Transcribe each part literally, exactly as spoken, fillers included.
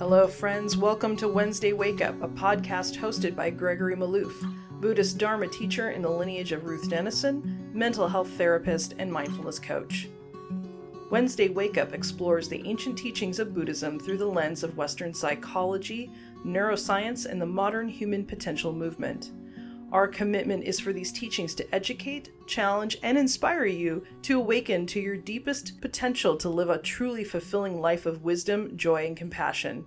Hello, friends. Welcome to Wednesday Wake Up, a podcast hosted by Gregory Malouf, Buddhist Dharma teacher in the lineage of Ruth Dennison, mental health therapist, and mindfulness coach. Wednesday Wake Up explores the ancient teachings of Buddhism through the lens of Western psychology, neuroscience, and the modern human potential movement. Our commitment is for these teachings to educate, challenge, and inspire you to awaken to your deepest potential to live a truly fulfilling life of wisdom, joy, and compassion.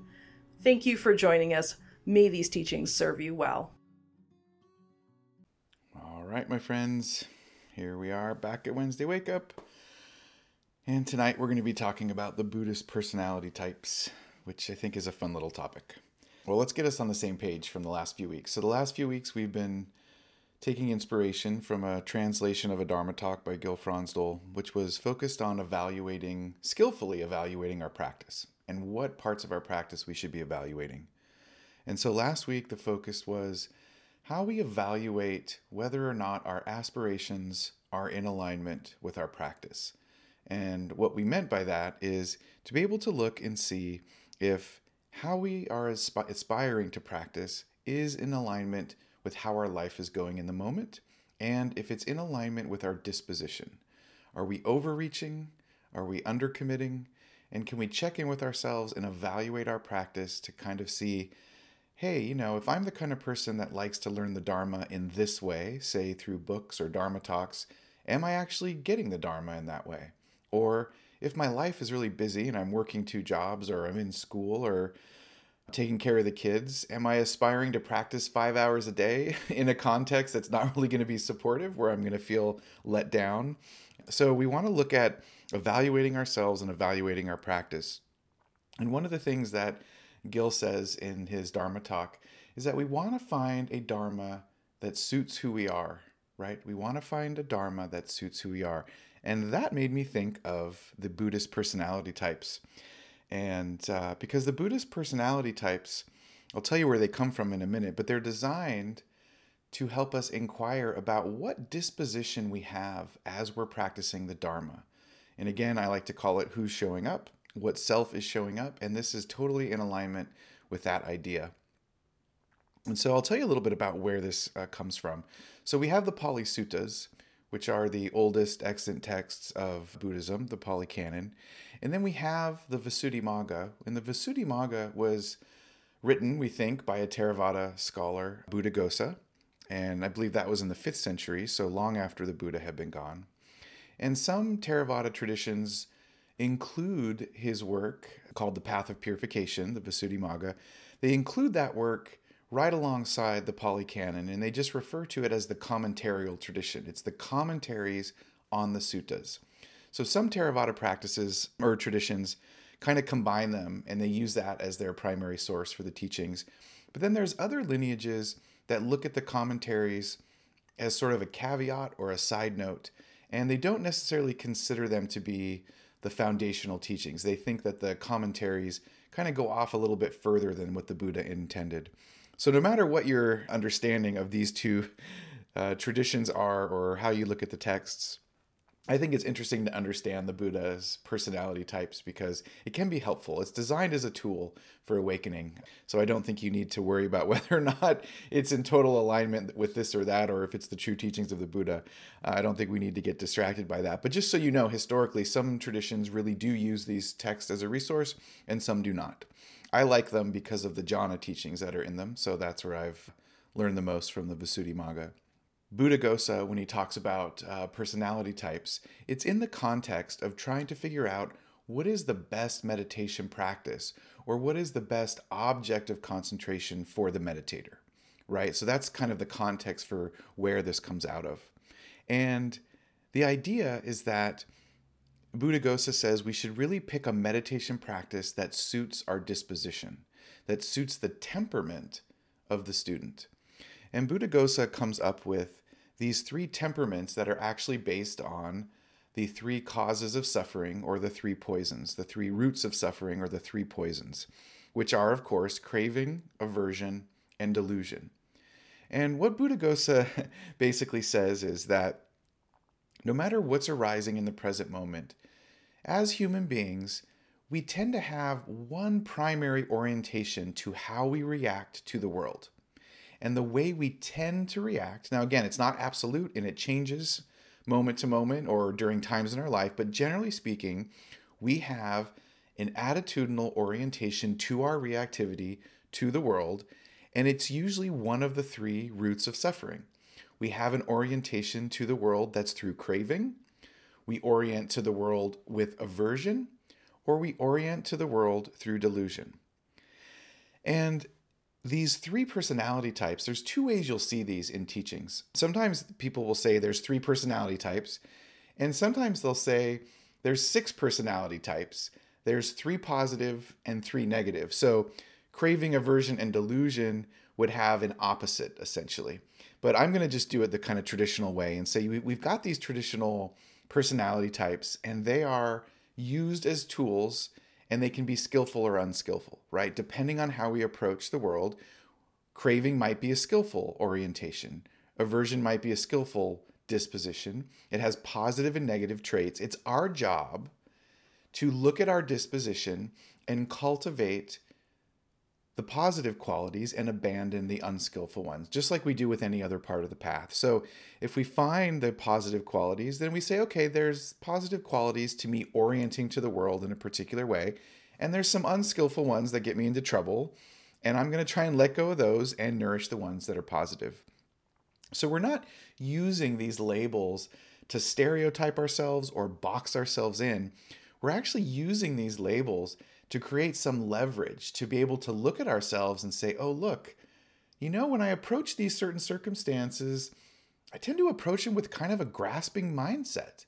Thank you for joining us. May these teachings serve you well. All right, my friends, here we are back at Wednesday Wake Up. And tonight we're going to be talking about the Buddhist personality types, which I think is a fun little topic. Well, let's get us on the same page from the last few weeks. So the last few weeks we've been taking inspiration from a translation of a Dharma talk by Gil Fronsdal, which was focused on evaluating, skillfully evaluating our practice and what parts of our practice we should be evaluating. And so last week the focus was how we evaluate whether or not our aspirations are in alignment with our practice. And what we meant by that is to be able to look and see if how we are aspiring to practice is in alignment with how our life is going in the moment, and if it's in alignment with our disposition. Are we overreaching? Are we undercommitting? And can we check in with ourselves and evaluate our practice to kind of see, hey, you know, if I'm the kind of person that likes to learn the Dharma in this way, say through books or Dharma talks, am I actually getting the Dharma in that way? Or if my life is really busy and I'm working two jobs or I'm in school or taking care of the kids, am I aspiring to practice five hours a day in a context that's not really going to be supportive, where I'm going to feel let down? So we want to look at evaluating ourselves and evaluating our practice. And one of the things that Gil says in his Dharma talk is that we want to find a Dharma that suits who we are, right? We want to find a Dharma that suits who we are. And that made me think of the Buddhist personality types. And uh, because the Buddhist personality types, I'll tell you where they come from in a minute, but they're designed to help us inquire about what disposition we have as we're practicing the Dharma. And again, I like to call it who's showing up, what self is showing up, and this is totally in alignment with that idea. And so I'll tell you a little bit about where this uh, comes from. So we have the Pali Suttas, which are the oldest extant texts of Buddhism, the Pali Canon. And then we have the Visuddhimagga. And the Visuddhimagga was written, we think, by a Theravada scholar, Buddhaghosa. And I believe that was in the fifth century, so long after the Buddha had been gone. And some Theravada traditions include his work, called the Path of Purification, the Visuddhimagga. They include that work right alongside the Pali Canon, and they just refer to it as the commentarial tradition. It's the commentaries on the suttas. So some Theravada practices or traditions kind of combine them, and they use that as their primary source for the teachings. But then there's other lineages that look at the commentaries as sort of a caveat or a side note, and they don't necessarily consider them to be the foundational teachings. They think that the commentaries kind of go off a little bit further than what the Buddha intended. So no matter what your understanding of these two uh, traditions are or how you look at the texts, I think it's interesting to understand the Buddha's personality types because it can be helpful. It's designed as a tool for awakening. So I don't think you need to worry about whether or not it's in total alignment with this or that, or if it's the true teachings of the Buddha. Uh, I don't think we need to get distracted by that. But just so you know, historically, some traditions really do use these texts as a resource and some do not. I like them because of the jhana teachings that are in them, so that's where I've learned the most from the Visuddhimagga. Buddhaghosa, when he talks about uh, personality types, it's in the context of trying to figure out what is the best meditation practice, or what is the best object of concentration for the meditator, right? So that's kind of the context for where this comes out of. And the idea is that Buddhaghosa says we should really pick a meditation practice that suits our disposition, that suits the temperament of the student. And Buddhaghosa comes up with these three temperaments that are actually based on the three causes of suffering, or the three poisons, the three roots of suffering, or the three poisons, which are, of course, craving, aversion, and delusion. And what Buddhaghosa basically says is that no matter what's arising in the present moment, as human beings, we tend to have one primary orientation to how we react to the world. And the way we tend to react, now again, it's not absolute and it changes moment to moment or during times in our life, but generally speaking, we have an attitudinal orientation to our reactivity to the world, and it's usually one of the three roots of suffering. We have an orientation to the world that's through craving, we orient to the world with aversion, or we orient to the world through delusion. And these three personality types, there's two ways you'll see these in teachings. Sometimes people will say there's three personality types, and sometimes they'll say there's six personality types. There's three positive and three negative. So craving, aversion, and delusion would have an opposite, essentially. But I'm going to just do it the kind of traditional way and say we've got these traditional personality types, and they are used as tools, and they can be skillful or unskillful, right? Depending on how we approach the world, craving might be a skillful orientation. Aversion might be a skillful disposition. It has positive and negative traits. It's our job to look at our disposition and cultivate the positive qualities and abandon the unskillful ones, just like we do with any other part of the path. So if we find the positive qualities, then we say, okay, there's positive qualities to me orienting to the world in a particular way, and there's some unskillful ones that get me into trouble, and I'm going to try and let go of those and nourish the ones that are positive. So we're not using these labels to stereotype ourselves or box ourselves in. We're actually using these labels to create some leverage, to be able to look at ourselves and say, oh, look, you know, when I approach these certain circumstances, I tend to approach them with kind of a grasping mindset.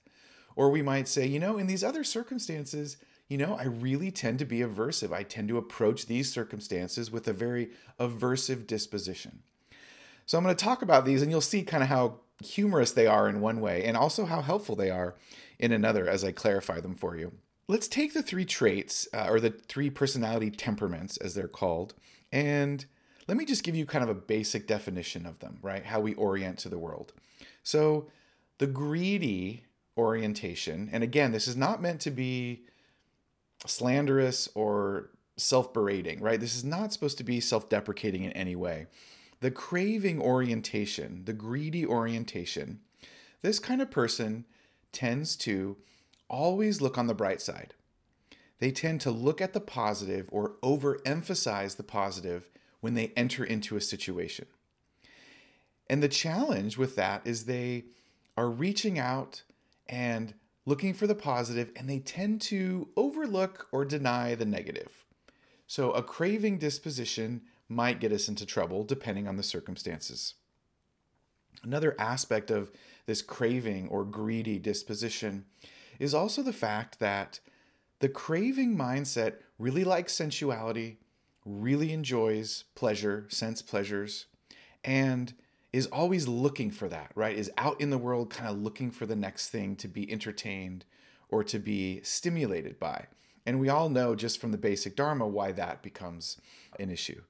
Or we might say, you know, in these other circumstances, you know, I really tend to be aversive. I tend to approach these circumstances with a very aversive disposition. So I'm going to talk about these, and you'll see kind of how humorous they are in one way, and also how helpful they are in another as I clarify them for you. Let's take the three traits, uh, or the three personality temperaments, as they're called, and let me just give you kind of a basic definition of them, right? How we orient to the world. So the greedy orientation, and again, this is not meant to be slanderous or self-berating, right? This is not supposed to be self-deprecating in any way. The craving orientation, the greedy orientation, this kind of person tends to always look on the bright side. They tend to look at the positive or overemphasize the positive when they enter into a situation. And the challenge with that is they are reaching out and looking for the positive, and they tend to overlook or deny the negative. So a craving disposition might get us into trouble depending on the circumstances. Another aspect of this craving or greedy disposition is also the fact that the craving mindset really likes sensuality, really enjoys pleasure, sense pleasures, and is always looking for that, right? Is out in the world kind of looking for the next thing to be entertained or to be stimulated by. And we all know just from the basic Dharma why that becomes an issue.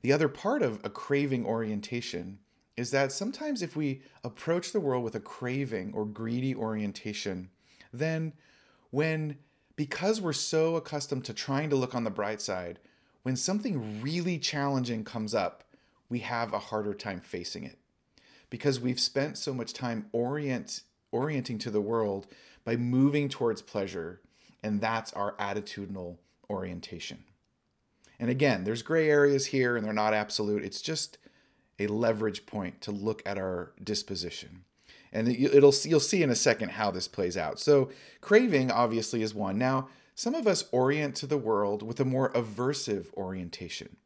The other part of a craving orientation is that sometimes if we approach the world with a craving or greedy orientation, then when, because we're so accustomed to trying to look on the bright side, when something really challenging comes up, we have a harder time facing it because we've spent so much time orient, orienting to the world by moving towards pleasure, and that's our attitudinal orientation. And again, there's gray areas here and they're not absolute. It's just a leverage point to look at our disposition. And it'll you'll see in a second how this plays out. So craving obviously is one. Now, some of us orient to the world with a more aversive orientation.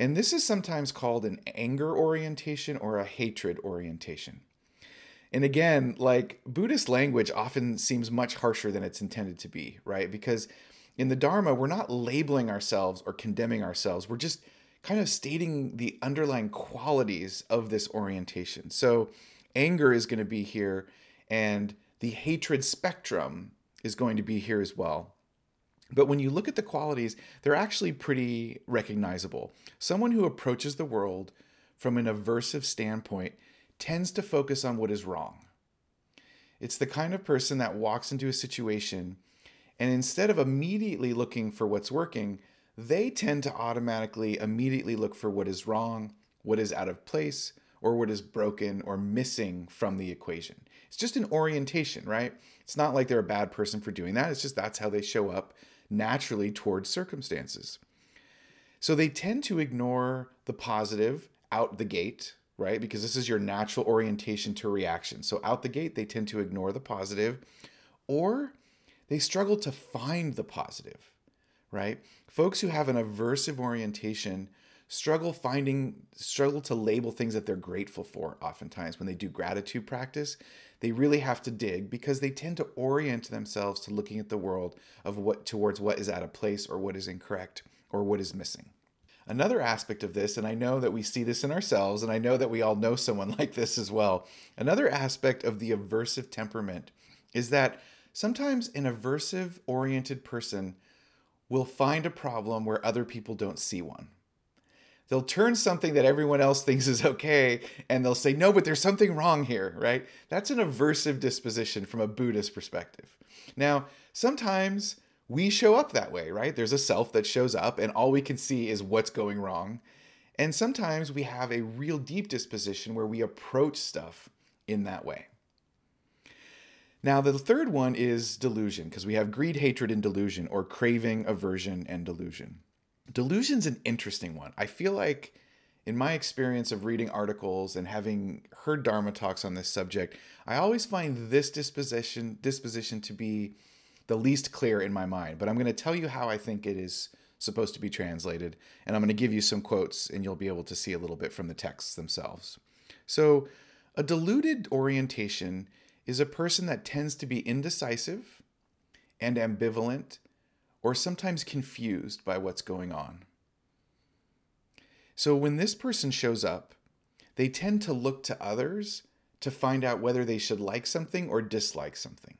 And this is sometimes called an anger orientation or a hatred orientation. And again, like Buddhist language often seems much harsher than it's intended to be, right? Because in the Dharma, we're not labeling ourselves or condemning ourselves. We're just kind of stating the underlying qualities of this orientation. So anger is going to be here, and the hatred spectrum is going to be here as well. But when you look at the qualities, they're actually pretty recognizable. Someone who approaches the world from an aversive standpoint tends to focus on what is wrong. It's the kind of person that walks into a situation And instead of immediately looking for what's working, they tend to automatically immediately look for what is wrong, what is out of place, or what is broken or missing from the equation. It's just an orientation, right? It's not like they're a bad person for doing that. It's just that's how they show up naturally towards circumstances. So they tend to ignore the positive out the gate, right? Because this is your natural orientation to reaction. So out the gate, they tend to ignore the positive, or they struggle to find the positive, right? Folks who have an aversive orientation struggle finding, struggle to label things that they're grateful for. Oftentimes when they do gratitude practice, they really have to dig because they tend to orient themselves to looking at the world of what towards what is out of place or what is incorrect or what is missing. Another aspect of this, and I know that we see this in ourselves, and I know that we all know someone like this as well. Another aspect of the aversive temperament is that sometimes an aversive oriented person will find a problem where other people don't see one. They'll turn something that everyone else thinks is okay, and they'll say, no, but there's something wrong here, right? That's an aversive disposition from a Buddhist perspective. Now, sometimes we show up that way, right? There's a self that shows up, and all we can see is what's going wrong. And sometimes we have a real deep disposition where we approach stuff in that way. Now, the third one is delusion, because we have greed, hatred, and delusion, or craving, aversion, and delusion. Delusion's an interesting one. I feel like in my experience of reading articles and having heard Dharma talks on this subject, I always find this disposition disposition to be the least clear in my mind. But I'm going to tell you how I think it is supposed to be translated. And I'm going to give you some quotes and you'll be able to see a little bit from the texts themselves. So a deluded orientation is a person that tends to be indecisive and ambivalent, or sometimes confused by what's going on. So when this person shows up, they tend to look to others to find out whether they should like something or dislike something,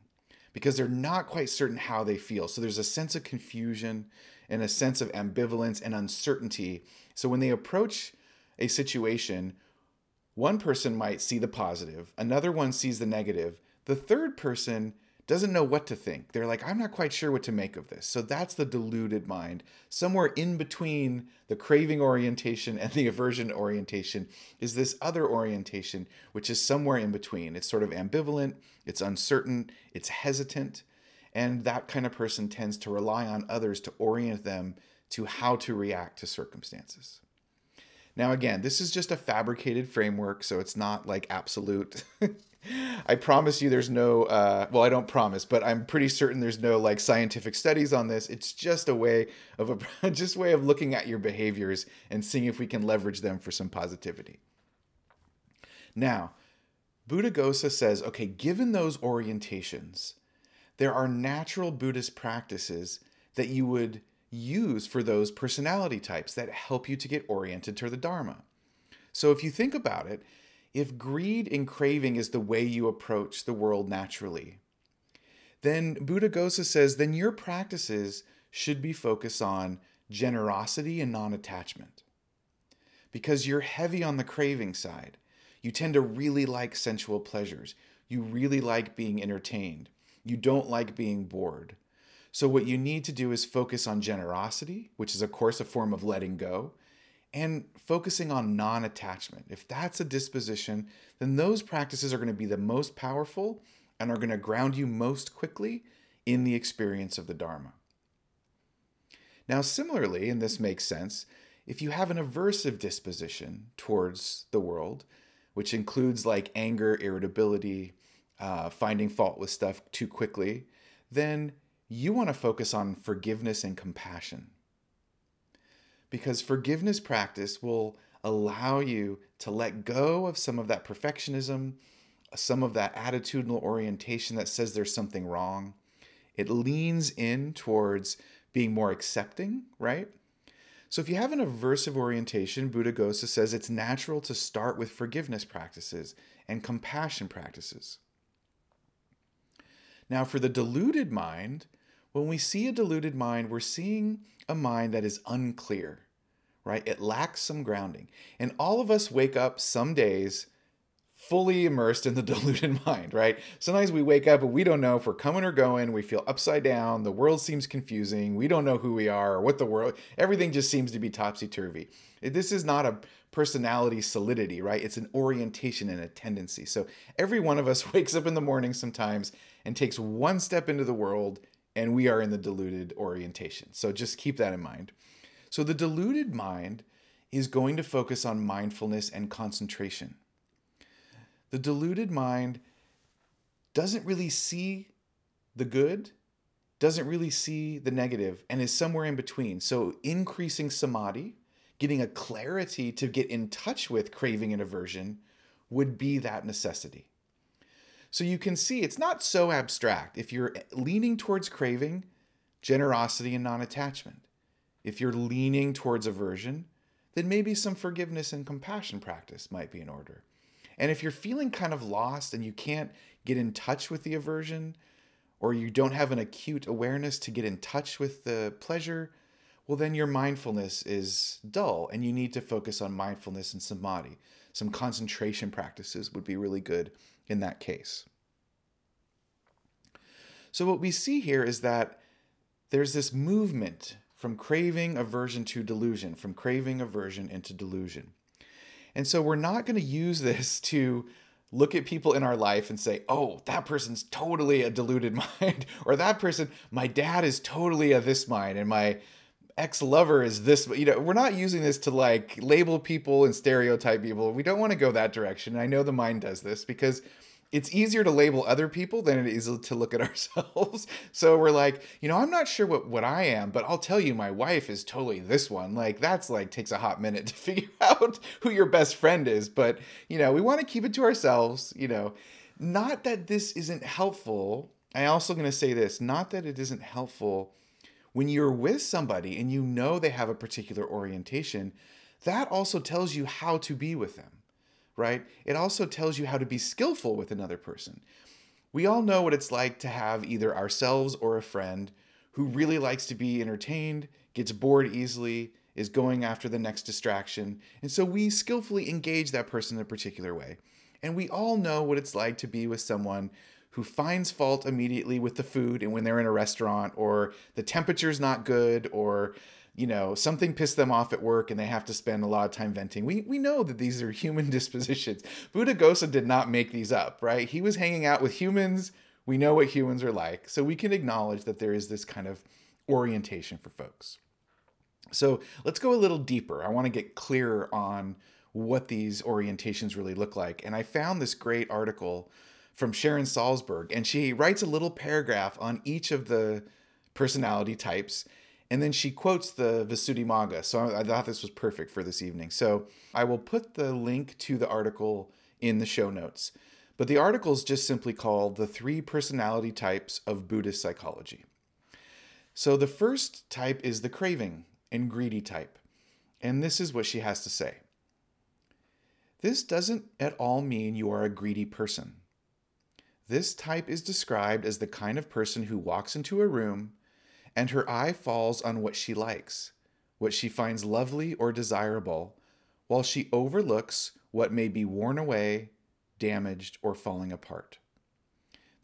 because they're not quite certain how they feel. So there's a sense of confusion and a sense of ambivalence and uncertainty. So when they approach a situation, one person might see the positive, another one sees the negative, the third person doesn't know what to think. They're like, I'm not quite sure what to make of this. So that's the deluded mind. Somewhere in between the craving orientation and the aversion orientation is this other orientation, which is somewhere in between. It's sort of ambivalent, it's uncertain, it's hesitant. And that kind of person tends to rely on others to orient them to how to react to circumstances. Now, again, this is just a fabricated framework, so it's not like absolute. I promise you there's no, uh, well, I don't promise, but I'm pretty certain there's no like scientific studies on this. It's just a way of, a, just way of looking at your behaviors and seeing if we can leverage them for some positivity. Now, Buddhaghosa says, okay, given those orientations, there are natural Buddhist practices that you would use for those personality types that help you to get oriented to the Dharma. So if you think about it, if greed and craving is the way you approach the world naturally, then Buddhaghosa says, then your practices should be focused on generosity and non-attachment. Because you're heavy on the craving side. You tend to really like sensual pleasures. You really like being entertained. You don't like being bored. So what you need to do is focus on generosity, which is, of course, a form of letting go, and focusing on non-attachment. If that's a disposition, then those practices are going to be the most powerful and are going to ground you most quickly in the experience of the Dharma. Now, similarly, and this makes sense, if you have an aversive disposition towards the world, which includes like anger, irritability, uh, finding fault with stuff too quickly, then you want to focus on forgiveness and compassion. Because forgiveness practice will allow you to let go of some of that perfectionism, some of that attitudinal orientation that says there's something wrong. It leans in towards being more accepting, right? So if you have an aversive orientation, Buddhaghosa says it's natural to start with forgiveness practices and compassion practices. Now for the deluded mind, when we see a deluded mind, we're seeing a mind that is unclear, right? It lacks some grounding. And all of us wake up some days fully immersed in the deluded mind, right? Sometimes we wake up and we don't know if we're coming or going. We feel upside down. The world seems confusing. We don't know who we are or what the world, everything just seems to be topsy-turvy. This is not a personality solidity, right? It's an orientation and a tendency. So every one of us wakes up in the morning sometimes and takes one step into the world and we are in the deluded orientation. So just keep that in mind. So the deluded mind is going to focus on mindfulness and concentration. The deluded mind doesn't really see the good, doesn't really see the negative, and is somewhere in between. So increasing samadhi, getting a clarity to get in touch with craving and aversion would be that necessity. So you can see it's not so abstract. If you're leaning towards craving, generosity and non-attachment. If you're leaning towards aversion, then maybe some forgiveness and compassion practice might be in order. And if you're feeling kind of lost and you can't get in touch with the aversion, or you don't have an acute awareness to get in touch with the pleasure, well, then your mindfulness is dull and you need to focus on mindfulness and samadhi. Some concentration practices would be really good in that case. So what we see here is that there's this movement from craving, aversion to delusion, from craving, aversion into delusion. And so we're not going to use this to look at people in our life and say, oh, that person's totally a deluded mind, or that person, my dad is totally a this mind, and my ex-lover is this, you know, we're not using this to like label people and stereotype people. We don't want to go that direction. And I know the mind does this because it's easier to label other people than it is to look at ourselves. So we're like, you know, I'm not sure what, what I am, but I'll tell you, my wife is totally this one. Like that's like takes a hot minute to figure out who your best friend is. But, you know, we want to keep it to ourselves, you know, not that this isn't helpful. I also going to say this, not that it isn't helpful. When you're with somebody and you know they have a particular orientation, that also tells you how to be with them, right? It also tells you how to be skillful with another person. We all know what it's like to have either ourselves or a friend who really likes to be entertained, gets bored easily, is going after the next distraction. And so we skillfully engage that person in a particular way. And we all know what it's like to be with someone who finds fault immediately with the food and when they're in a restaurant, or the temperature's not good, or, you know, something pissed them off at work and they have to spend a lot of time venting. We we know that these are human dispositions. Buddhaghosa did not make these up, right? He was hanging out with humans. We know what humans are like. So we can acknowledge that there is this kind of orientation for folks. So let's go a little deeper. I want to get clearer on what these orientations really look like. And I found this great article from Sharon Salzberg, and she writes a little paragraph on each of the personality types, and then she quotes the Visuddhimagga. So I, I thought this was perfect for this evening. So I will put the link to the article in the show notes, but the article is just simply called The Three Personality Types of Buddhist Psychology. So the first type is the craving and greedy type, and this is what she has to say. This doesn't at all mean you are a greedy person. This type is described as the kind of person who walks into a room and her eye falls on what she likes, what she finds lovely or desirable, while she overlooks what may be worn away, damaged, or falling apart.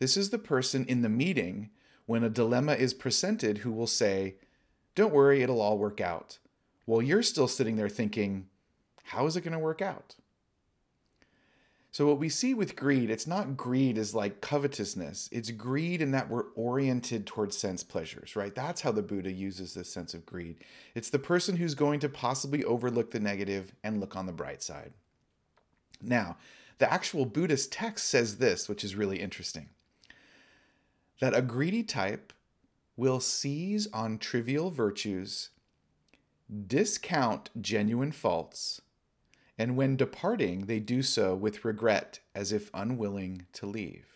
This is the person in the meeting when a dilemma is presented who will say, "Don't worry, it'll all work out," while you're still sitting there thinking, "How is it going to work out?" So what we see with greed, it's not greed as like covetousness. It's greed in that we're oriented towards sense pleasures, right? That's how the Buddha uses this sense of greed. It's the person who's going to possibly overlook the negative and look on the bright side. Now, the actual Buddhist text says this, which is really interesting, that a greedy type will seize on trivial virtues, discount genuine faults, and when departing, they do so with regret, as if unwilling to leave.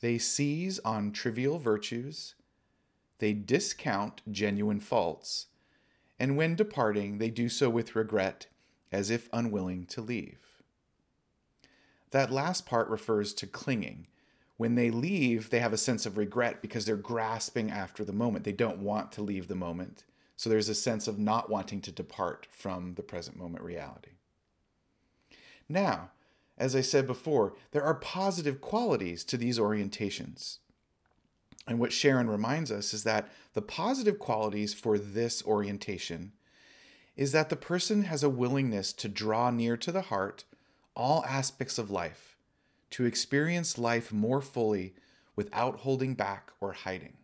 They seize on trivial virtues, they discount genuine faults, and when departing, they do so with regret, as if unwilling to leave. That last part refers to clinging. When they leave, they have a sense of regret because they're grasping after the moment. They don't want to leave the moment. So there's a sense of not wanting to depart from the present moment reality. Now, as I said before, there are positive qualities to these orientations. And what Sharon reminds us is that the positive qualities for this orientation is that the person has a willingness to draw near to the heart all aspects of life, to experience life more fully without holding back or hiding.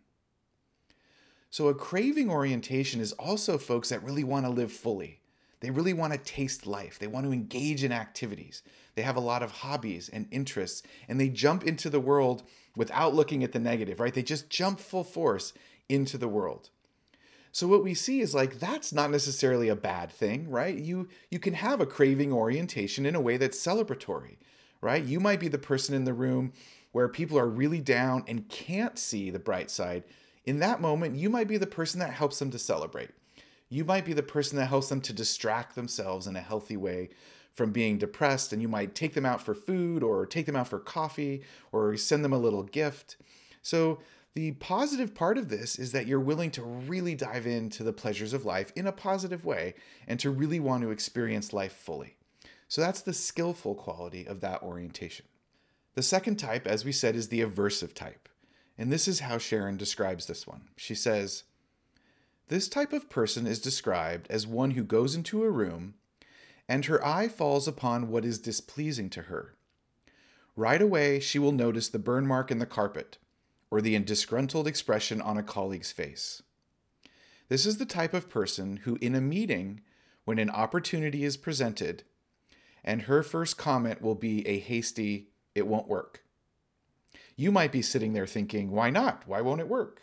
So a craving orientation is also folks that really want to live fully. They really want to taste life. They want to engage in activities. They have a lot of hobbies and interests, and they jump into the world without looking at the negative, right? They just jump full force into the world. So what we see is like, that's not necessarily a bad thing, right? You you can have a craving orientation in a way that's celebratory, right? You might be the person in the room where people are really down and can't see the bright side. In that moment, you might be the person that helps them to celebrate. You might be the person that helps them to distract themselves in a healthy way from being depressed, and you might take them out for food or take them out for coffee or send them a little gift. So the positive part of this is that you're willing to really dive into the pleasures of life in a positive way and to really want to experience life fully. So that's the skillful quality of that orientation. The second type, as we said, is the aversive type. And this is how Sharon describes this one. She says, "This type of person is described as one who goes into a room and her eye falls upon what is displeasing to her. Right away, she will notice the burn mark in the carpet or the disgruntled expression on a colleague's face. This is the type of person who, in a meeting, when an opportunity is presented, and her first comment will be a hasty, 'It won't work.' You might be sitting there thinking, 'Why not? Why won't it work?'"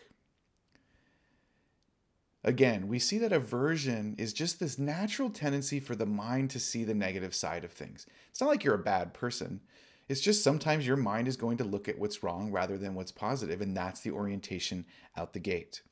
Again, we see that aversion is just this natural tendency for the mind to see the negative side of things. It's not like you're a bad person. It's just sometimes your mind is going to look at what's wrong rather than what's positive, and that's the orientation out the gate.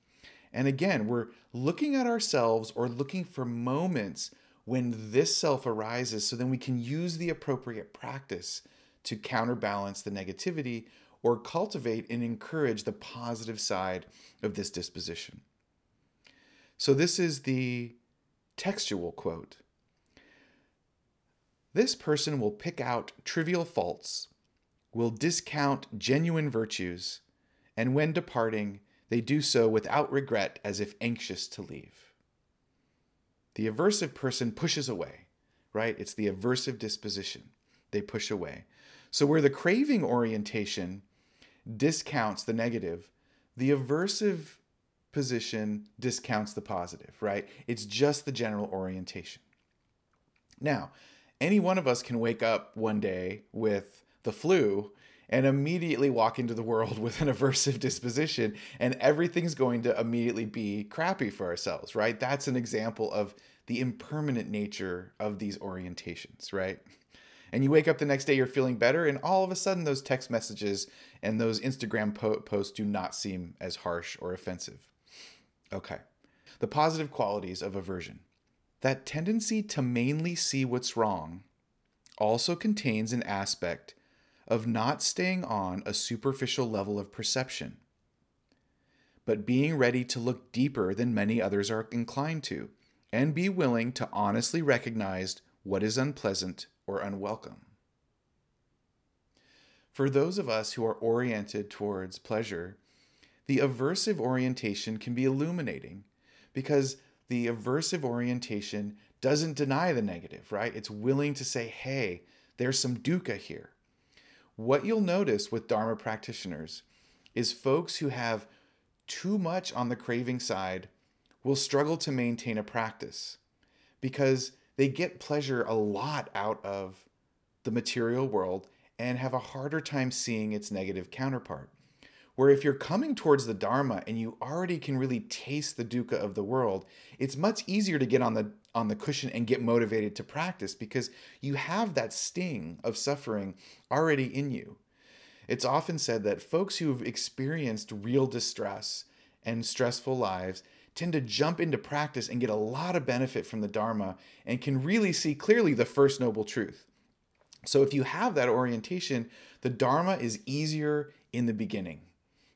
And again, we're looking at ourselves or looking for moments when this self arises, so then we can use the appropriate practice to counterbalance the negativity or cultivate and encourage the positive side of this disposition. So this is the textual quote. "This person will pick out trivial faults, will discount genuine virtues, and when departing, they do so without regret as if anxious to leave." The aversive person pushes away, right? It's the aversive disposition. They push away. So where the craving orientation discounts the negative, the aversive position discounts the positive, right? It's just the general orientation. Now, any one of us can wake up one day with the flu and immediately walk into the world with an aversive disposition, and everything's going to immediately be crappy for ourselves, right? That's an example of the impermanent nature of these orientations, right? And you wake up the next day, you're feeling better, and all of a sudden those text messages and those Instagram po- posts do not seem as harsh or offensive. Okay, the positive qualities of aversion. That tendency to mainly see what's wrong also contains an aspect of not staying on a superficial level of perception, but being ready to look deeper than many others are inclined to, and be willing to honestly recognize what is unpleasant or unwelcome. For those of us who are oriented towards pleasure, the aversive orientation can be illuminating, because the aversive orientation doesn't deny the negative, right? It's willing to say, hey, there's some dukkha here. What you'll notice with Dharma practitioners is folks who have too much on the craving side will struggle to maintain a practice, because they get pleasure a lot out of the material world and have a harder time seeing its negative counterpart. Where if you're coming towards the Dharma and you already can really taste the dukkha of the world, it's much easier to get on the on the cushion and get motivated to practice, because you have that sting of suffering already in you. It's often said that folks who've experienced real distress and stressful lives tend to jump into practice and get a lot of benefit from the Dharma and can really see clearly the First Noble Truth. So if you have that orientation, the Dharma is easier in the beginning,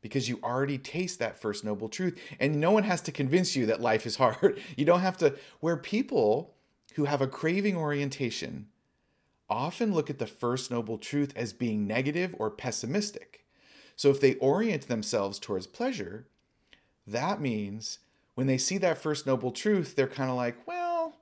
because you already taste that First Noble Truth, and no one has to convince you that life is hard. You don't have to, where people who have a craving orientation often look at the First Noble Truth as being negative or pessimistic. So if they orient themselves towards pleasure, that means when they see that First Noble Truth, they're kind of like, well,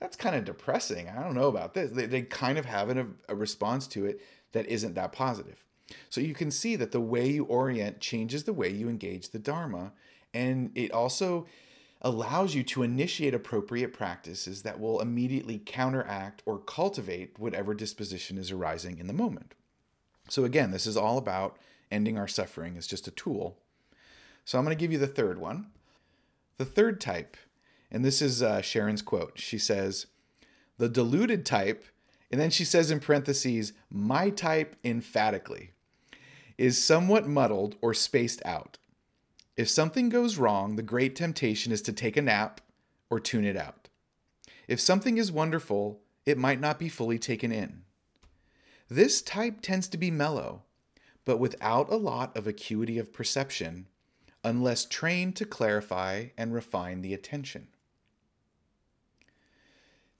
that's kind of depressing. I don't know about this. They, they kind of have an, a response to it that isn't that positive. So you can see that the way you orient changes the way you engage the Dharma, and it also allows you to initiate appropriate practices that will immediately counteract or cultivate whatever disposition is arising in the moment. So again, this is all about ending our suffering as just a tool. So I'm going to give you the third one. The third type, and this is uh, Sharon's quote. She says, "The deluded type," and then she says in parentheses, "my type emphatically," "is somewhat muddled or spaced out. If something goes wrong, the great temptation is to take a nap or tune it out. If something is wonderful, it might not be fully taken in. This type tends to be mellow, but without a lot of acuity of perception, unless trained to clarify and refine the attention."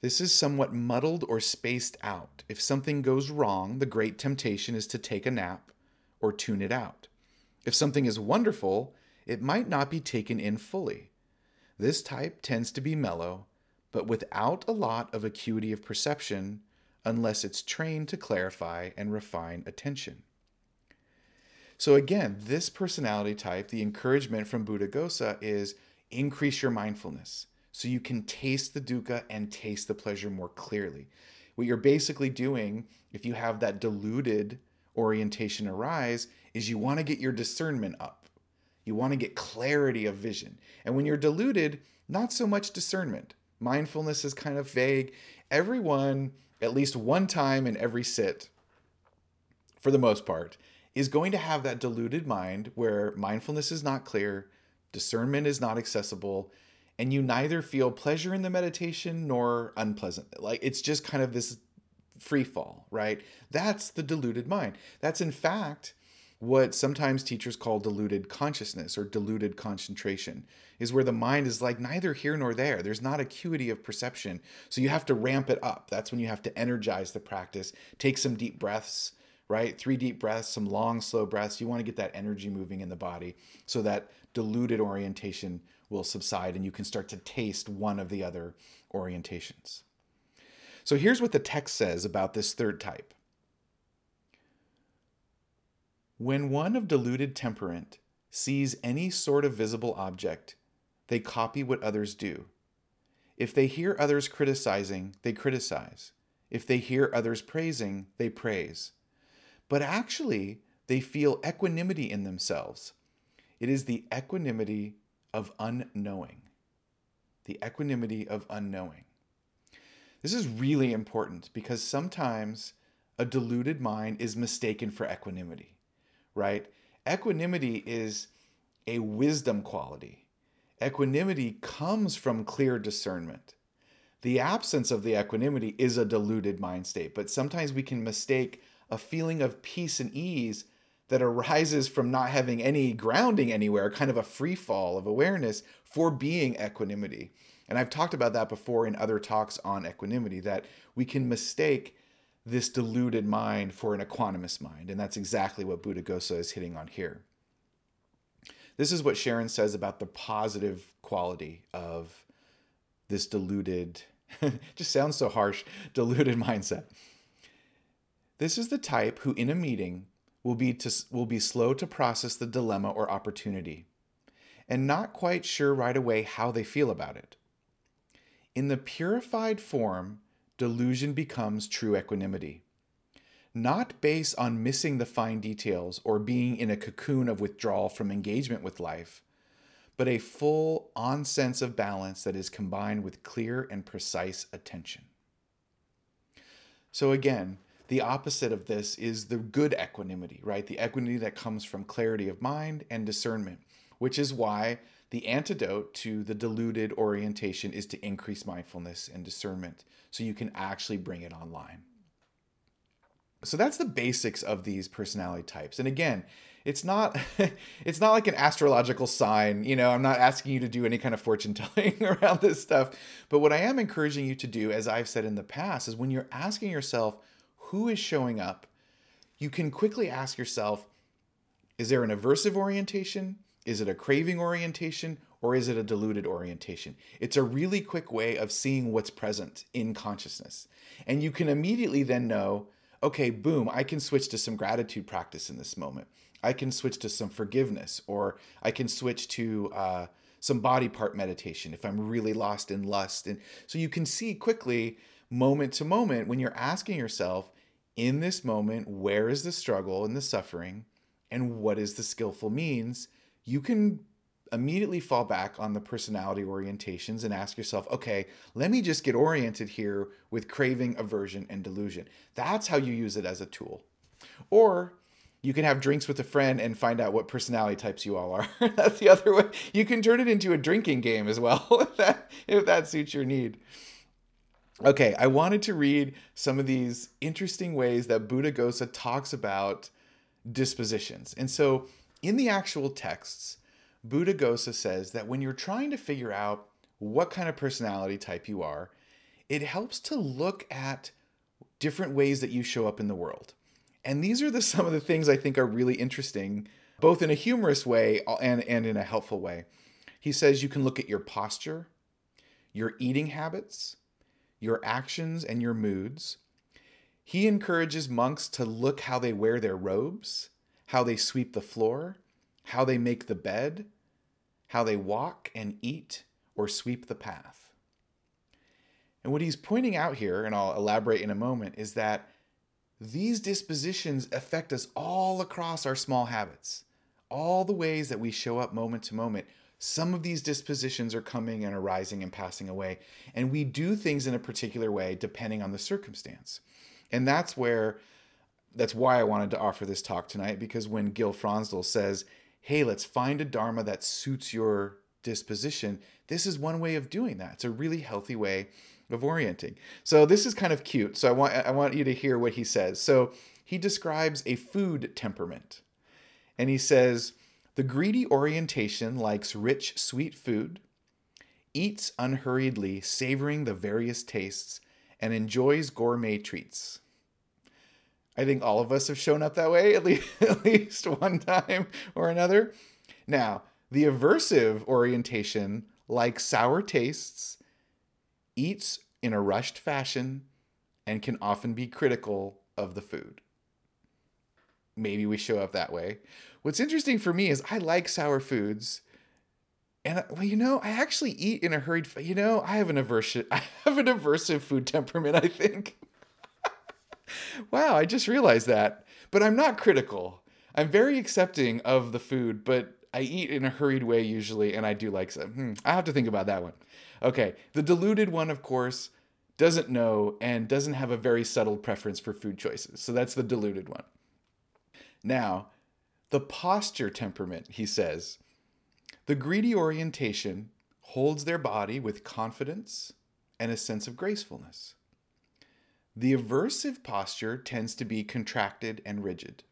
This is somewhat muddled or spaced out. If something goes wrong, the great temptation is to take a nap or tune it out. If something is wonderful, it might not be taken in fully. This type tends to be mellow, but without a lot of acuity of perception, unless it's trained to clarify and refine attention. So again, this personality type, the encouragement from Buddhaghosa is increase your mindfulness so you can taste the dukkha and taste the pleasure more clearly. What you're basically doing, if you have that deluded orientation arise, is you want to get your discernment up. You want to get clarity of vision. And when you're deluded, not so much discernment. Mindfulness is kind of vague. Everyone, at least one time in every sit, for the most part, is going to have that deluded mind where mindfulness is not clear, discernment is not accessible, and you neither feel pleasure in the meditation nor unpleasant. Like, it's just kind of this free fall, right? That's the deluded mind. That's in fact what sometimes teachers call deluded consciousness or deluded concentration, is where the mind is like neither here nor there. There's not acuity of perception. So you have to ramp it up. That's when you have to energize the practice, take some deep breaths, right? Three deep breaths, some long, slow breaths. You want to get that energy moving in the body so that deluded orientation will subside and you can start to taste one of the other orientations. So here's what the text says about this third type. "When one of deluded temperament sees any sort of visible object, they copy what others do. If they hear others criticizing, they criticize. If they hear others praising, they praise. But actually, they feel equanimity in themselves. It is the equanimity of unknowing." The equanimity of unknowing. This is really important because sometimes a deluded mind is mistaken for equanimity, right? Equanimity is a wisdom quality. Equanimity comes from clear discernment. The absence of the equanimity is a deluded mind state, but sometimes we can mistake a feeling of peace and ease that arises from not having any grounding anywhere, kind of a free fall of awareness, for being equanimity. And I've talked about that before in other talks on equanimity, that we can mistake this deluded mind for an equanimous mind. And that's exactly what Buddhaghosa is hitting on here. This is what Sharon says about the positive quality of this deluded, just sounds so harsh, deluded mindset. "This is the type who in a meeting will be, to, will be slow to process the dilemma or opportunity and not quite sure right away how they feel about it. In the purified form, delusion becomes true equanimity, not based on missing the fine details or being in a cocoon of withdrawal from engagement with life, but a full on sense of balance that is combined with clear and precise attention." So again, the opposite of this is the good equanimity, right? The equanimity that comes from clarity of mind and discernment, which is why the antidote to the deluded orientation is to increase mindfulness and discernment so you can actually bring it online. So that's the basics of these personality types. And again, it's not it's not like an astrological sign. You know, I'm not asking you to do any kind of fortune telling around this stuff. But what I am encouraging you to do, as I've said in the past, is when you're asking yourself, who is showing up, you can quickly ask yourself, is there an aversive orientation? Is it a craving orientation? Or is it a diluted orientation? It's a really quick way of seeing what's present in consciousness. And you can immediately then know, okay, boom, I can switch to some gratitude practice in this moment. I can switch to some forgiveness, or I can switch to uh, some body part meditation if I'm really lost in lust. And so you can see quickly, moment to moment, when you're asking yourself, in this moment, where is the struggle and the suffering, and what is the skillful means, you can immediately fall back on the personality orientations and ask yourself, okay, let me just get oriented here with craving, aversion, and delusion. That's how you use it as a tool. Or you can have drinks with a friend and find out what personality types you all are. That's the other way. You can turn it into a drinking game as well, if that, if that suits your need. Okay, I wanted to read some of these interesting ways that Buddhaghosa talks about dispositions. And so in the actual texts, Buddhaghosa says that when you're trying to figure out what kind of personality type you are, it helps to look at different ways that you show up in the world. And these are the, some of the things I think are really interesting, both in a humorous way and, and in a helpful way. He says you can look at your posture, your eating habits, your actions, and your moods. He encourages monks to look how they wear their robes, how they sweep the floor, how they make the bed, how they walk and eat or sweep the path. And what he's pointing out here, and I'll elaborate in a moment, is that these dispositions affect us all across our small habits, all the ways that we show up moment to moment. Some of these dispositions are coming and arising and passing away, and we do things in a particular way depending on the circumstance. And that's where, that's why I wanted to offer this talk tonight, because when Gil Fronsdal says, hey, let's find a dharma that suits your disposition, this is one way of doing that. It's a really healthy way of orienting. So this is kind of cute. So I want I want you to hear what he says. So he describes a food temperament. And he says, the greedy orientation likes rich, sweet food, eats unhurriedly, savoring the various tastes, and enjoys gourmet treats. I think all of us have shown up that way, at least, at least one time or another. Now, the aversive orientation likes sour tastes, eats in a rushed fashion, and can often be critical of the food. Maybe we show up that way. What's interesting for me is I like sour foods. And, well, you know, I actually eat in a hurried, you know, I have an aversive, I have an aversive food temperament, I think. Wow, I just realized that. But I'm not critical. I'm very accepting of the food, but I eat in a hurried way usually, and I do like some. Hmm, I have to think about that one. Okay, the deluded one, of course, doesn't know and doesn't have a very subtle preference for food choices. So that's the deluded one. Now, the posture temperament, he says, the greedy orientation holds their body with confidence and a sense of gracefulness. The aversive posture tends to be contracted and rigid.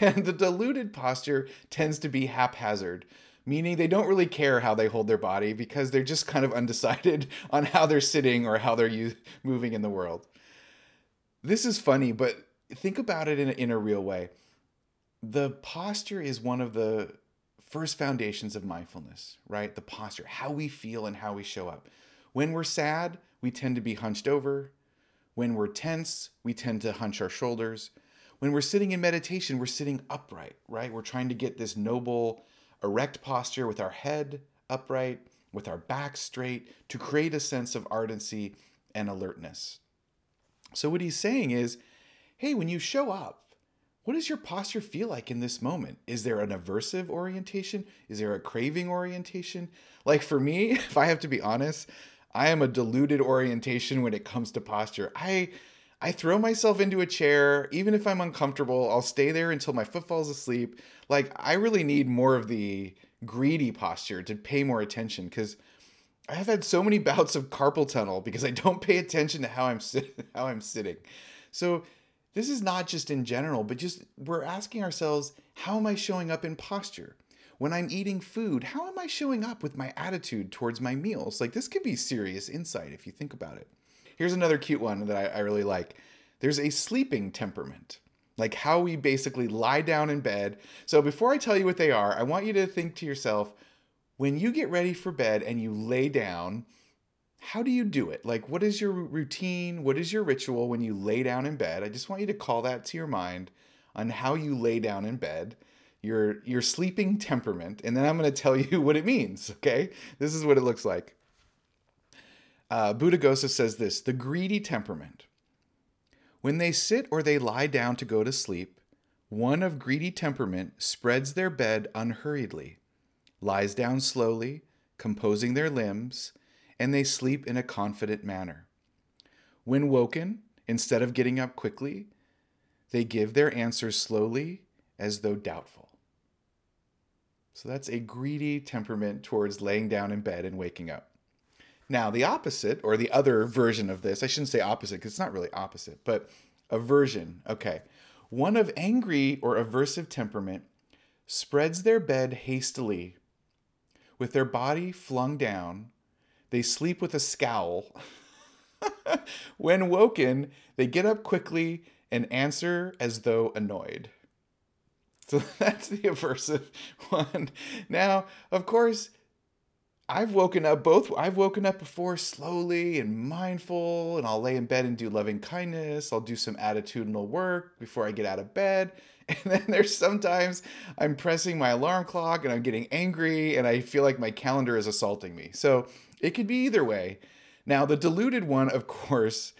And the deluded posture tends to be haphazard, meaning they don't really care how they hold their body because they're just kind of undecided on how they're sitting or how they're moving in the world. This is funny, but think about it in a, in a real way. The posture is one of the first foundations of mindfulness, right? The posture, how we feel and how we show up. When we're sad, we tend to be hunched over. When we're tense, we tend to hunch our shoulders. When we're sitting in meditation, we're sitting upright, right? We're trying to get this noble, erect posture with our head upright, with our back straight, to create a sense of ardency and alertness. So what he's saying is, hey, when you show up, what does your posture feel like in this moment? Is there an aversive orientation? Is there a craving orientation? Like for me, if I have to be honest, I am a deluded orientation when it comes to posture. I I throw myself into a chair. Even if I'm uncomfortable, I'll stay there until my foot falls asleep. Like, I really need more of the greedy posture to pay more attention, because I have had so many bouts of carpal tunnel because I don't pay attention to how I'm, sit- how I'm sitting. So this is not just in general, but just we're asking ourselves, how am I showing up in posture? When I'm eating food, how am I showing up with my attitude towards my meals? Like, this could be serious insight if you think about it. Here's another cute one that I, I really like. there's a sleeping temperament, like how we basically lie down in bed. So before I tell you what they are, I want you to think to yourself, when you get ready for bed and you lay down, how do you do it? Like, what is your routine? What is your ritual when you lay down in bed? I just want you to call that to your mind on how you lay down in bed, your your sleeping temperament, and then I'm going to tell you what it means, okay? This is what it looks like. Uh, Buddhaghosa says this, the greedy temperament. When they sit or they lie down to go to sleep, one of greedy temperament spreads their bed unhurriedly, lies down slowly, composing their limbs, and they sleep in a confident manner. When woken, instead of getting up quickly, they give their answers slowly as though doubtful. So that's a greedy temperament towards laying down in bed and waking up. Now the opposite, or the other version of this, I shouldn't say opposite because it's not really opposite, but aversion, okay. One of angry or aversive temperament spreads their bed hastily. With their body flung down, they sleep with a scowl. When woken, they get up quickly and answer as though annoyed. So that's the aversive one. Now, of course, I've woken up both. I've woken up before slowly and mindful, and I'll lay in bed and do loving kindness. I'll do some attitudinal work before I get out of bed. And then there's sometimes I'm pressing my alarm clock and I'm getting angry and I feel like my calendar is assaulting me. So it could be either way. Now, the deluded one, of course,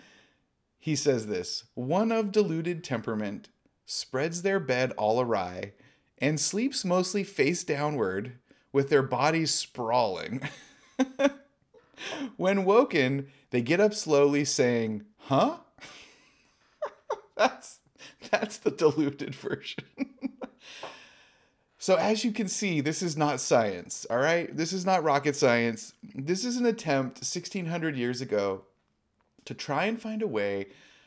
he says this, one of deluded temperament spreads their bed all awry and sleeps mostly face downward with their bodies sprawling. When woken, they get up slowly saying, huh? that's, that's the deluded version. So as you can see, this is not science, all right? This is not rocket science. This is an attempt sixteen hundred years ago to try and find a way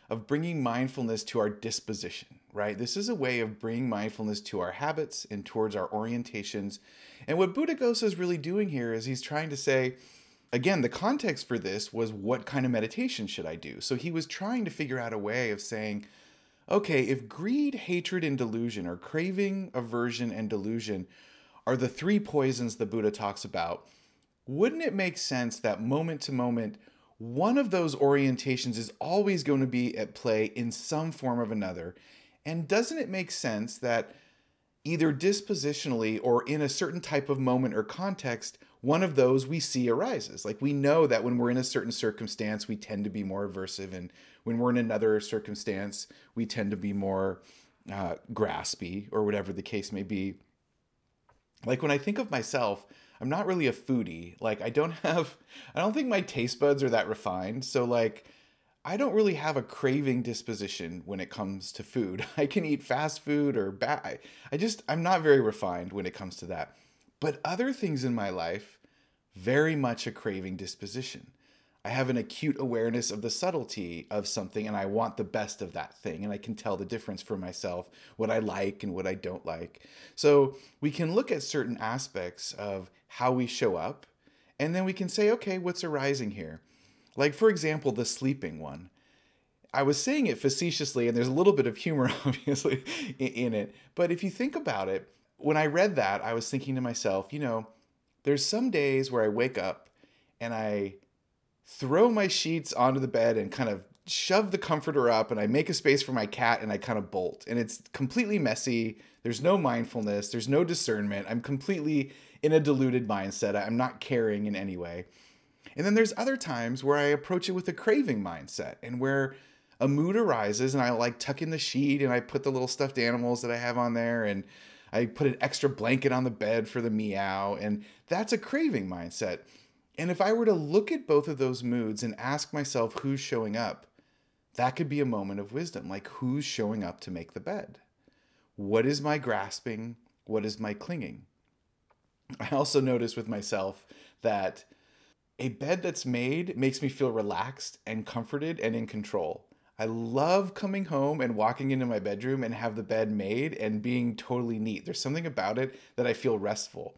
of bringing mindfulness to our disposition, right? This is a way of bringing mindfulness to our habits and towards our orientations. And what Buddhaghosa is really doing here is he's trying to say, again, the context for this was what kind of meditation should I do? So he was trying to figure out a way of saying, okay, if greed, hatred, and delusion, or craving, aversion, and delusion are the three poisons the Buddha talks about, wouldn't it make sense that moment to moment, one of those orientations is always going to be at play in some form of another? And doesn't it make sense that either dispositionally or in a certain type of moment or context, one of those we see arises? Like we know that when we're in a certain circumstance, we tend to be more aversive. And when we're in another circumstance, we tend to be more uh, graspy or whatever the case may be. Like when I think of myself, I'm not really a foodie. Like I don't have, I don't think my taste buds are that refined. So like, I don't really have a craving disposition when it comes to food. I can eat fast food or bad. I just, I'm not very refined when it comes to that. But other things in my life, very much a craving disposition. I have an acute awareness of the subtlety of something and I want the best of that thing. And I can tell the difference for myself, what I like and what I don't like. So we can look at certain aspects of how we show up and then we can say, okay, what's arising here? Like for example, the sleeping one. I was saying it facetiously and there's a little bit of humor obviously in it. But if you think about it, when I read that, I was thinking to myself, you know, there's some days where I wake up and I throw my sheets onto the bed and kind of shove the comforter up and I make a space for my cat and I kind of bolt and it's completely messy. There's no mindfulness. There's no discernment. I'm completely in a deluded mindset. I'm not caring in any way. And then there's other times where I approach it with a craving mindset and where a mood arises and I like tuck in the sheet and I put the little stuffed animals that I have on there and I put an extra blanket on the bed for the meow. And that's a craving mindset. And if I were to look at both of those moods and ask myself who's showing up, that could be a moment of wisdom. Like who's showing up to make the bed? What is my grasping? What is my clinging? I also notice with myself that a bed that's made makes me feel relaxed and comforted and in control. I love coming home and walking into my bedroom and have the bed made and being totally neat. There's something about it that I feel restful.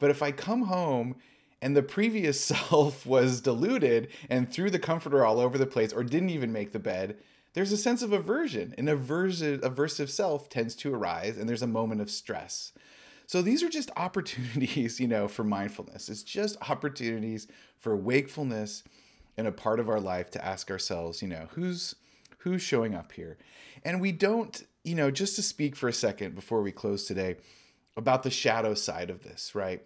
But if I come home and the previous self was deluded and threw the comforter all over the place or didn't even make the bed, there's a sense of aversion. An aversive, aversive self tends to arise, and there's a moment of stress. So these are just opportunities, you know, for mindfulness. It's just opportunities for wakefulness in a part of our life to ask ourselves, you know, who's who's showing up here? And we don't, you know, just to speak for a second before we close today about the shadow side of this, right?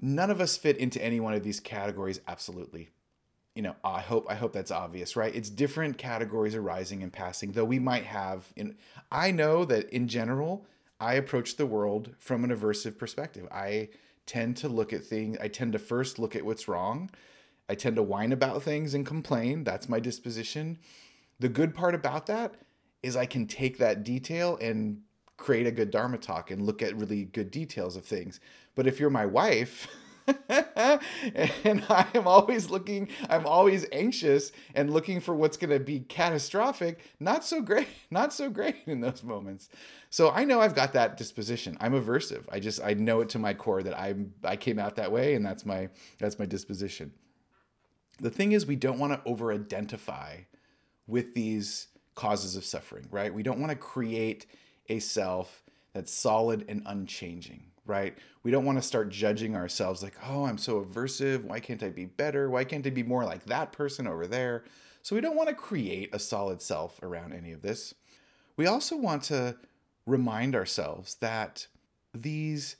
None of us fit into any one of these categories absolutely. You know, I hope I hope that's obvious, right? It's different categories arising and passing, though we might have. In, I know that in general, I approach the world from an aversive perspective. I tend to look at things. I tend to first look at what's wrong. I tend to whine about things and complain. That's my disposition. The good part about that is I can take that detail and create a good Dharma talk and look at really good details of things. But if you're my wife, and I am always looking, I'm always anxious and looking for what's going to be catastrophic, not so great, not so great in those moments. So I know I've got that disposition. I'm aversive. I just, I know it to my core that I'm, I came out that way, and that's my, that's my disposition. The thing is, we don't want to over-identify with these causes of suffering, right? We don't want to create a self that's solid and unchanging, right? We don't want to start judging ourselves like, oh, I'm so aversive. Why can't I be better? Why can't I be more like that person over there? So we don't want to create a solid self around any of this. We also want to remind ourselves that these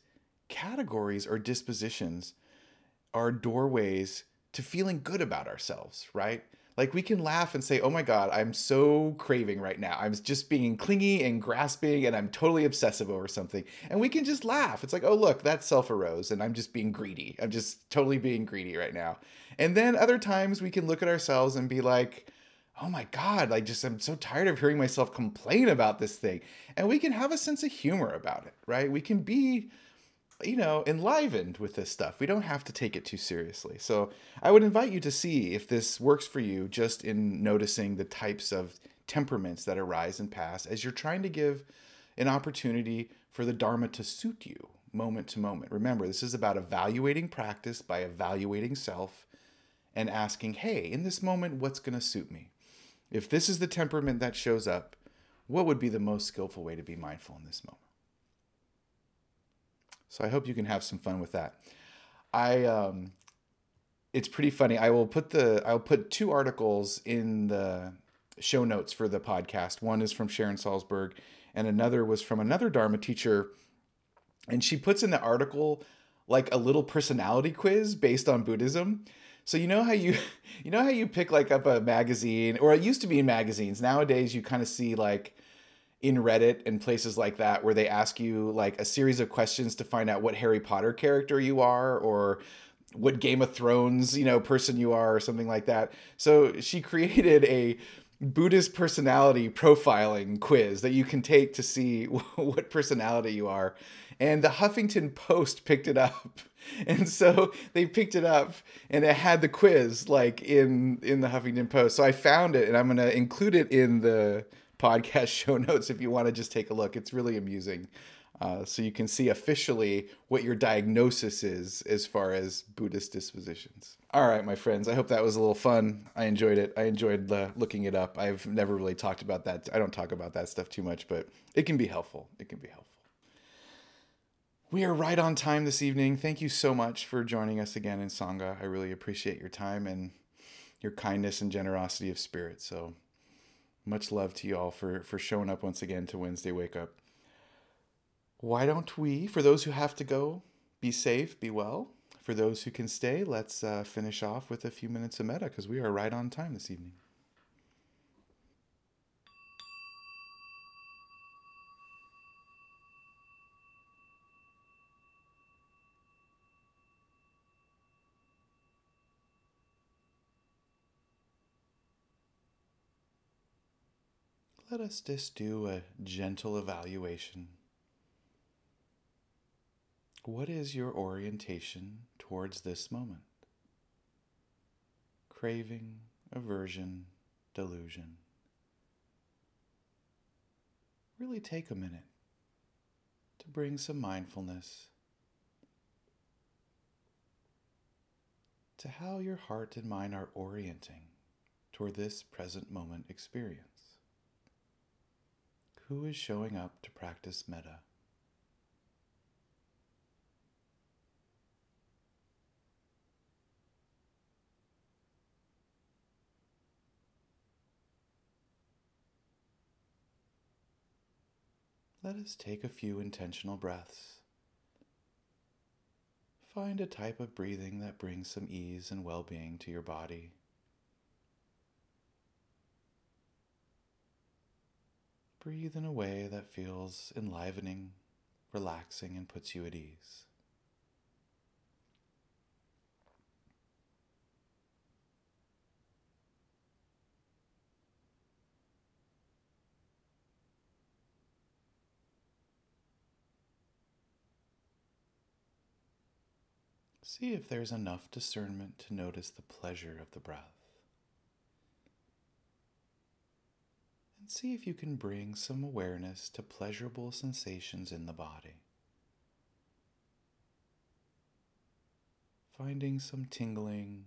categories or dispositions are doorways to feeling good about ourselves, right? Like, we can laugh and say, oh my God, I'm so craving right now. I'm just being clingy and grasping, and I'm totally obsessive over something. And we can just laugh. It's like, oh, look, that self arose, and I'm just being greedy. I'm just totally being greedy right now. And then other times we can look at ourselves and be like, oh my God, like, just, I'm so tired of hearing myself complain about this thing. And we can have a sense of humor about it, right? We can be, you know, enlivened with this stuff. We don't have to take it too seriously. So I would invite you to see if this works for you, just in noticing the types of temperaments that arise and pass as you're trying to give an opportunity for the Dharma to suit you moment to moment. Remember, this is about evaluating practice by evaluating self and asking, hey, in this moment, what's going to suit me? If this is the temperament that shows up, what would be the most skillful way to be mindful in this moment? So I hope you can have some fun with that. I, um, it's pretty funny. I will put the, I'll put two articles in the show notes for the podcast. One is from Sharon Salzberg, and another was from another Dharma teacher. And she puts in the article like a little personality quiz based on Buddhism. So you know how you, you know how you pick like up a magazine, or it used to be in magazines. Nowadays you kind of see like in Reddit and places like that, where they ask you like a series of questions to find out what Harry Potter character you are, or what Game of Thrones, you know, person you are, or something like that. So she created a Buddhist personality profiling quiz that you can take to see what personality you are. And the Huffington Post picked it up. And so they picked it up, and it had the quiz like in, in the Huffington Post. So I found it, and I'm going to include it in the podcast show notes if you want to just take a look. It's really amusing. Uh, so you can see officially what your diagnosis is as far as Buddhist dispositions. All right, my friends, I hope that was a little fun. I enjoyed it. I enjoyed uh, looking it up. I've never really talked about that. I don't talk about that stuff too much, but it can be helpful. It can be helpful. We are right on time this evening. Thank you so much for joining us again in Sangha. I really appreciate your time and your kindness and generosity of spirit. So much love to you all for, for showing up once again to Wednesday Wake Up. Why don't we, for those who have to go, be safe, be well. For those who can stay, let's uh, finish off with a few minutes of metta, because we are right on time this evening. Let us just do a gentle evaluation. What is your orientation towards this moment? Craving, aversion, delusion. Really take a minute to bring some mindfulness to how your heart and mind are orienting toward this present moment experience. who is showing up to practice metta. Let us take a few intentional breaths. Find a type of breathing that brings some ease and well-being to your body. Breathe in a way that feels enlivening, relaxing, and puts you at ease. See if there's enough discernment to notice the pleasure of the breath. And see if you can bring some awareness to pleasurable sensations in the body. Finding some tingling,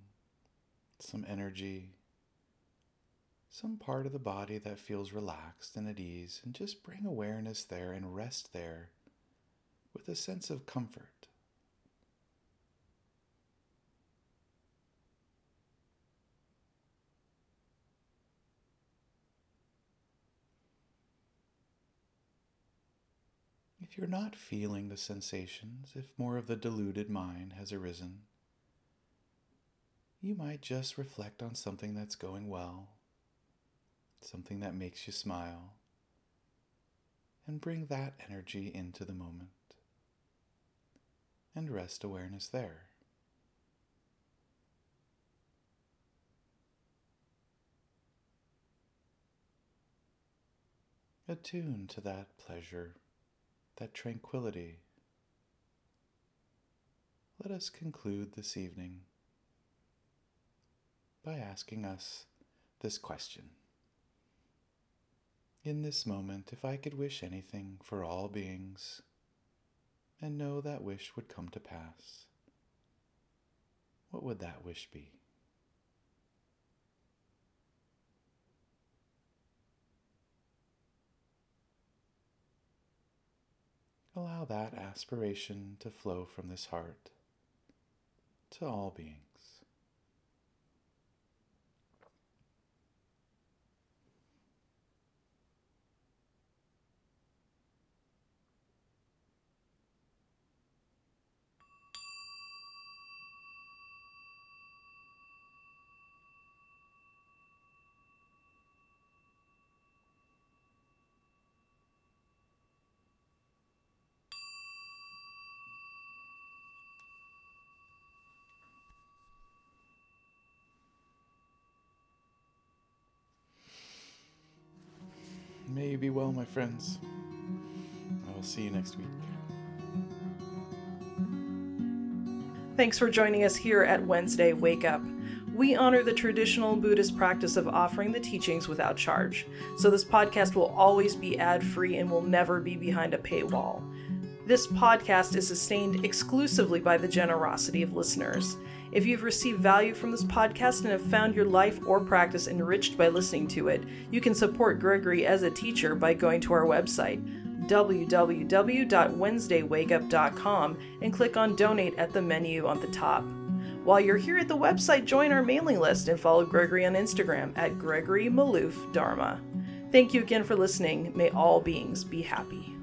some energy, some part of the body that feels relaxed and at ease, and just bring awareness there and rest there with a sense of comfort. If you're not feeling the sensations, if more of the deluded mind has arisen, you might just reflect on something that's going well, something that makes you smile, and bring that energy into the moment, and rest awareness there. Attune to that pleasure, that tranquility. Let us conclude this evening by asking us this question. In this moment, if I could wish anything for all beings, and know that wish would come to pass, what would that wish be? Allow that aspiration to flow from this heart to all beings. May you be well, my friends. I will see you next week. Thanks for joining us here at Wednesday Wake Up. We honor the traditional Buddhist practice of offering the teachings without charge. So this podcast will always be ad-free and will never be behind a paywall. This podcast is sustained exclusively by the generosity of listeners. If you've received value from this podcast and have found your life or practice enriched by listening to it, you can support Gregory as a teacher by going to our website, w w w dot wednesday wake up dot com, and click on Donate at the menu on the top. While you're here at the website, join our mailing list and follow Gregory on Instagram at Gregory Malouf Dharma. Thank you again for listening. May all beings be happy.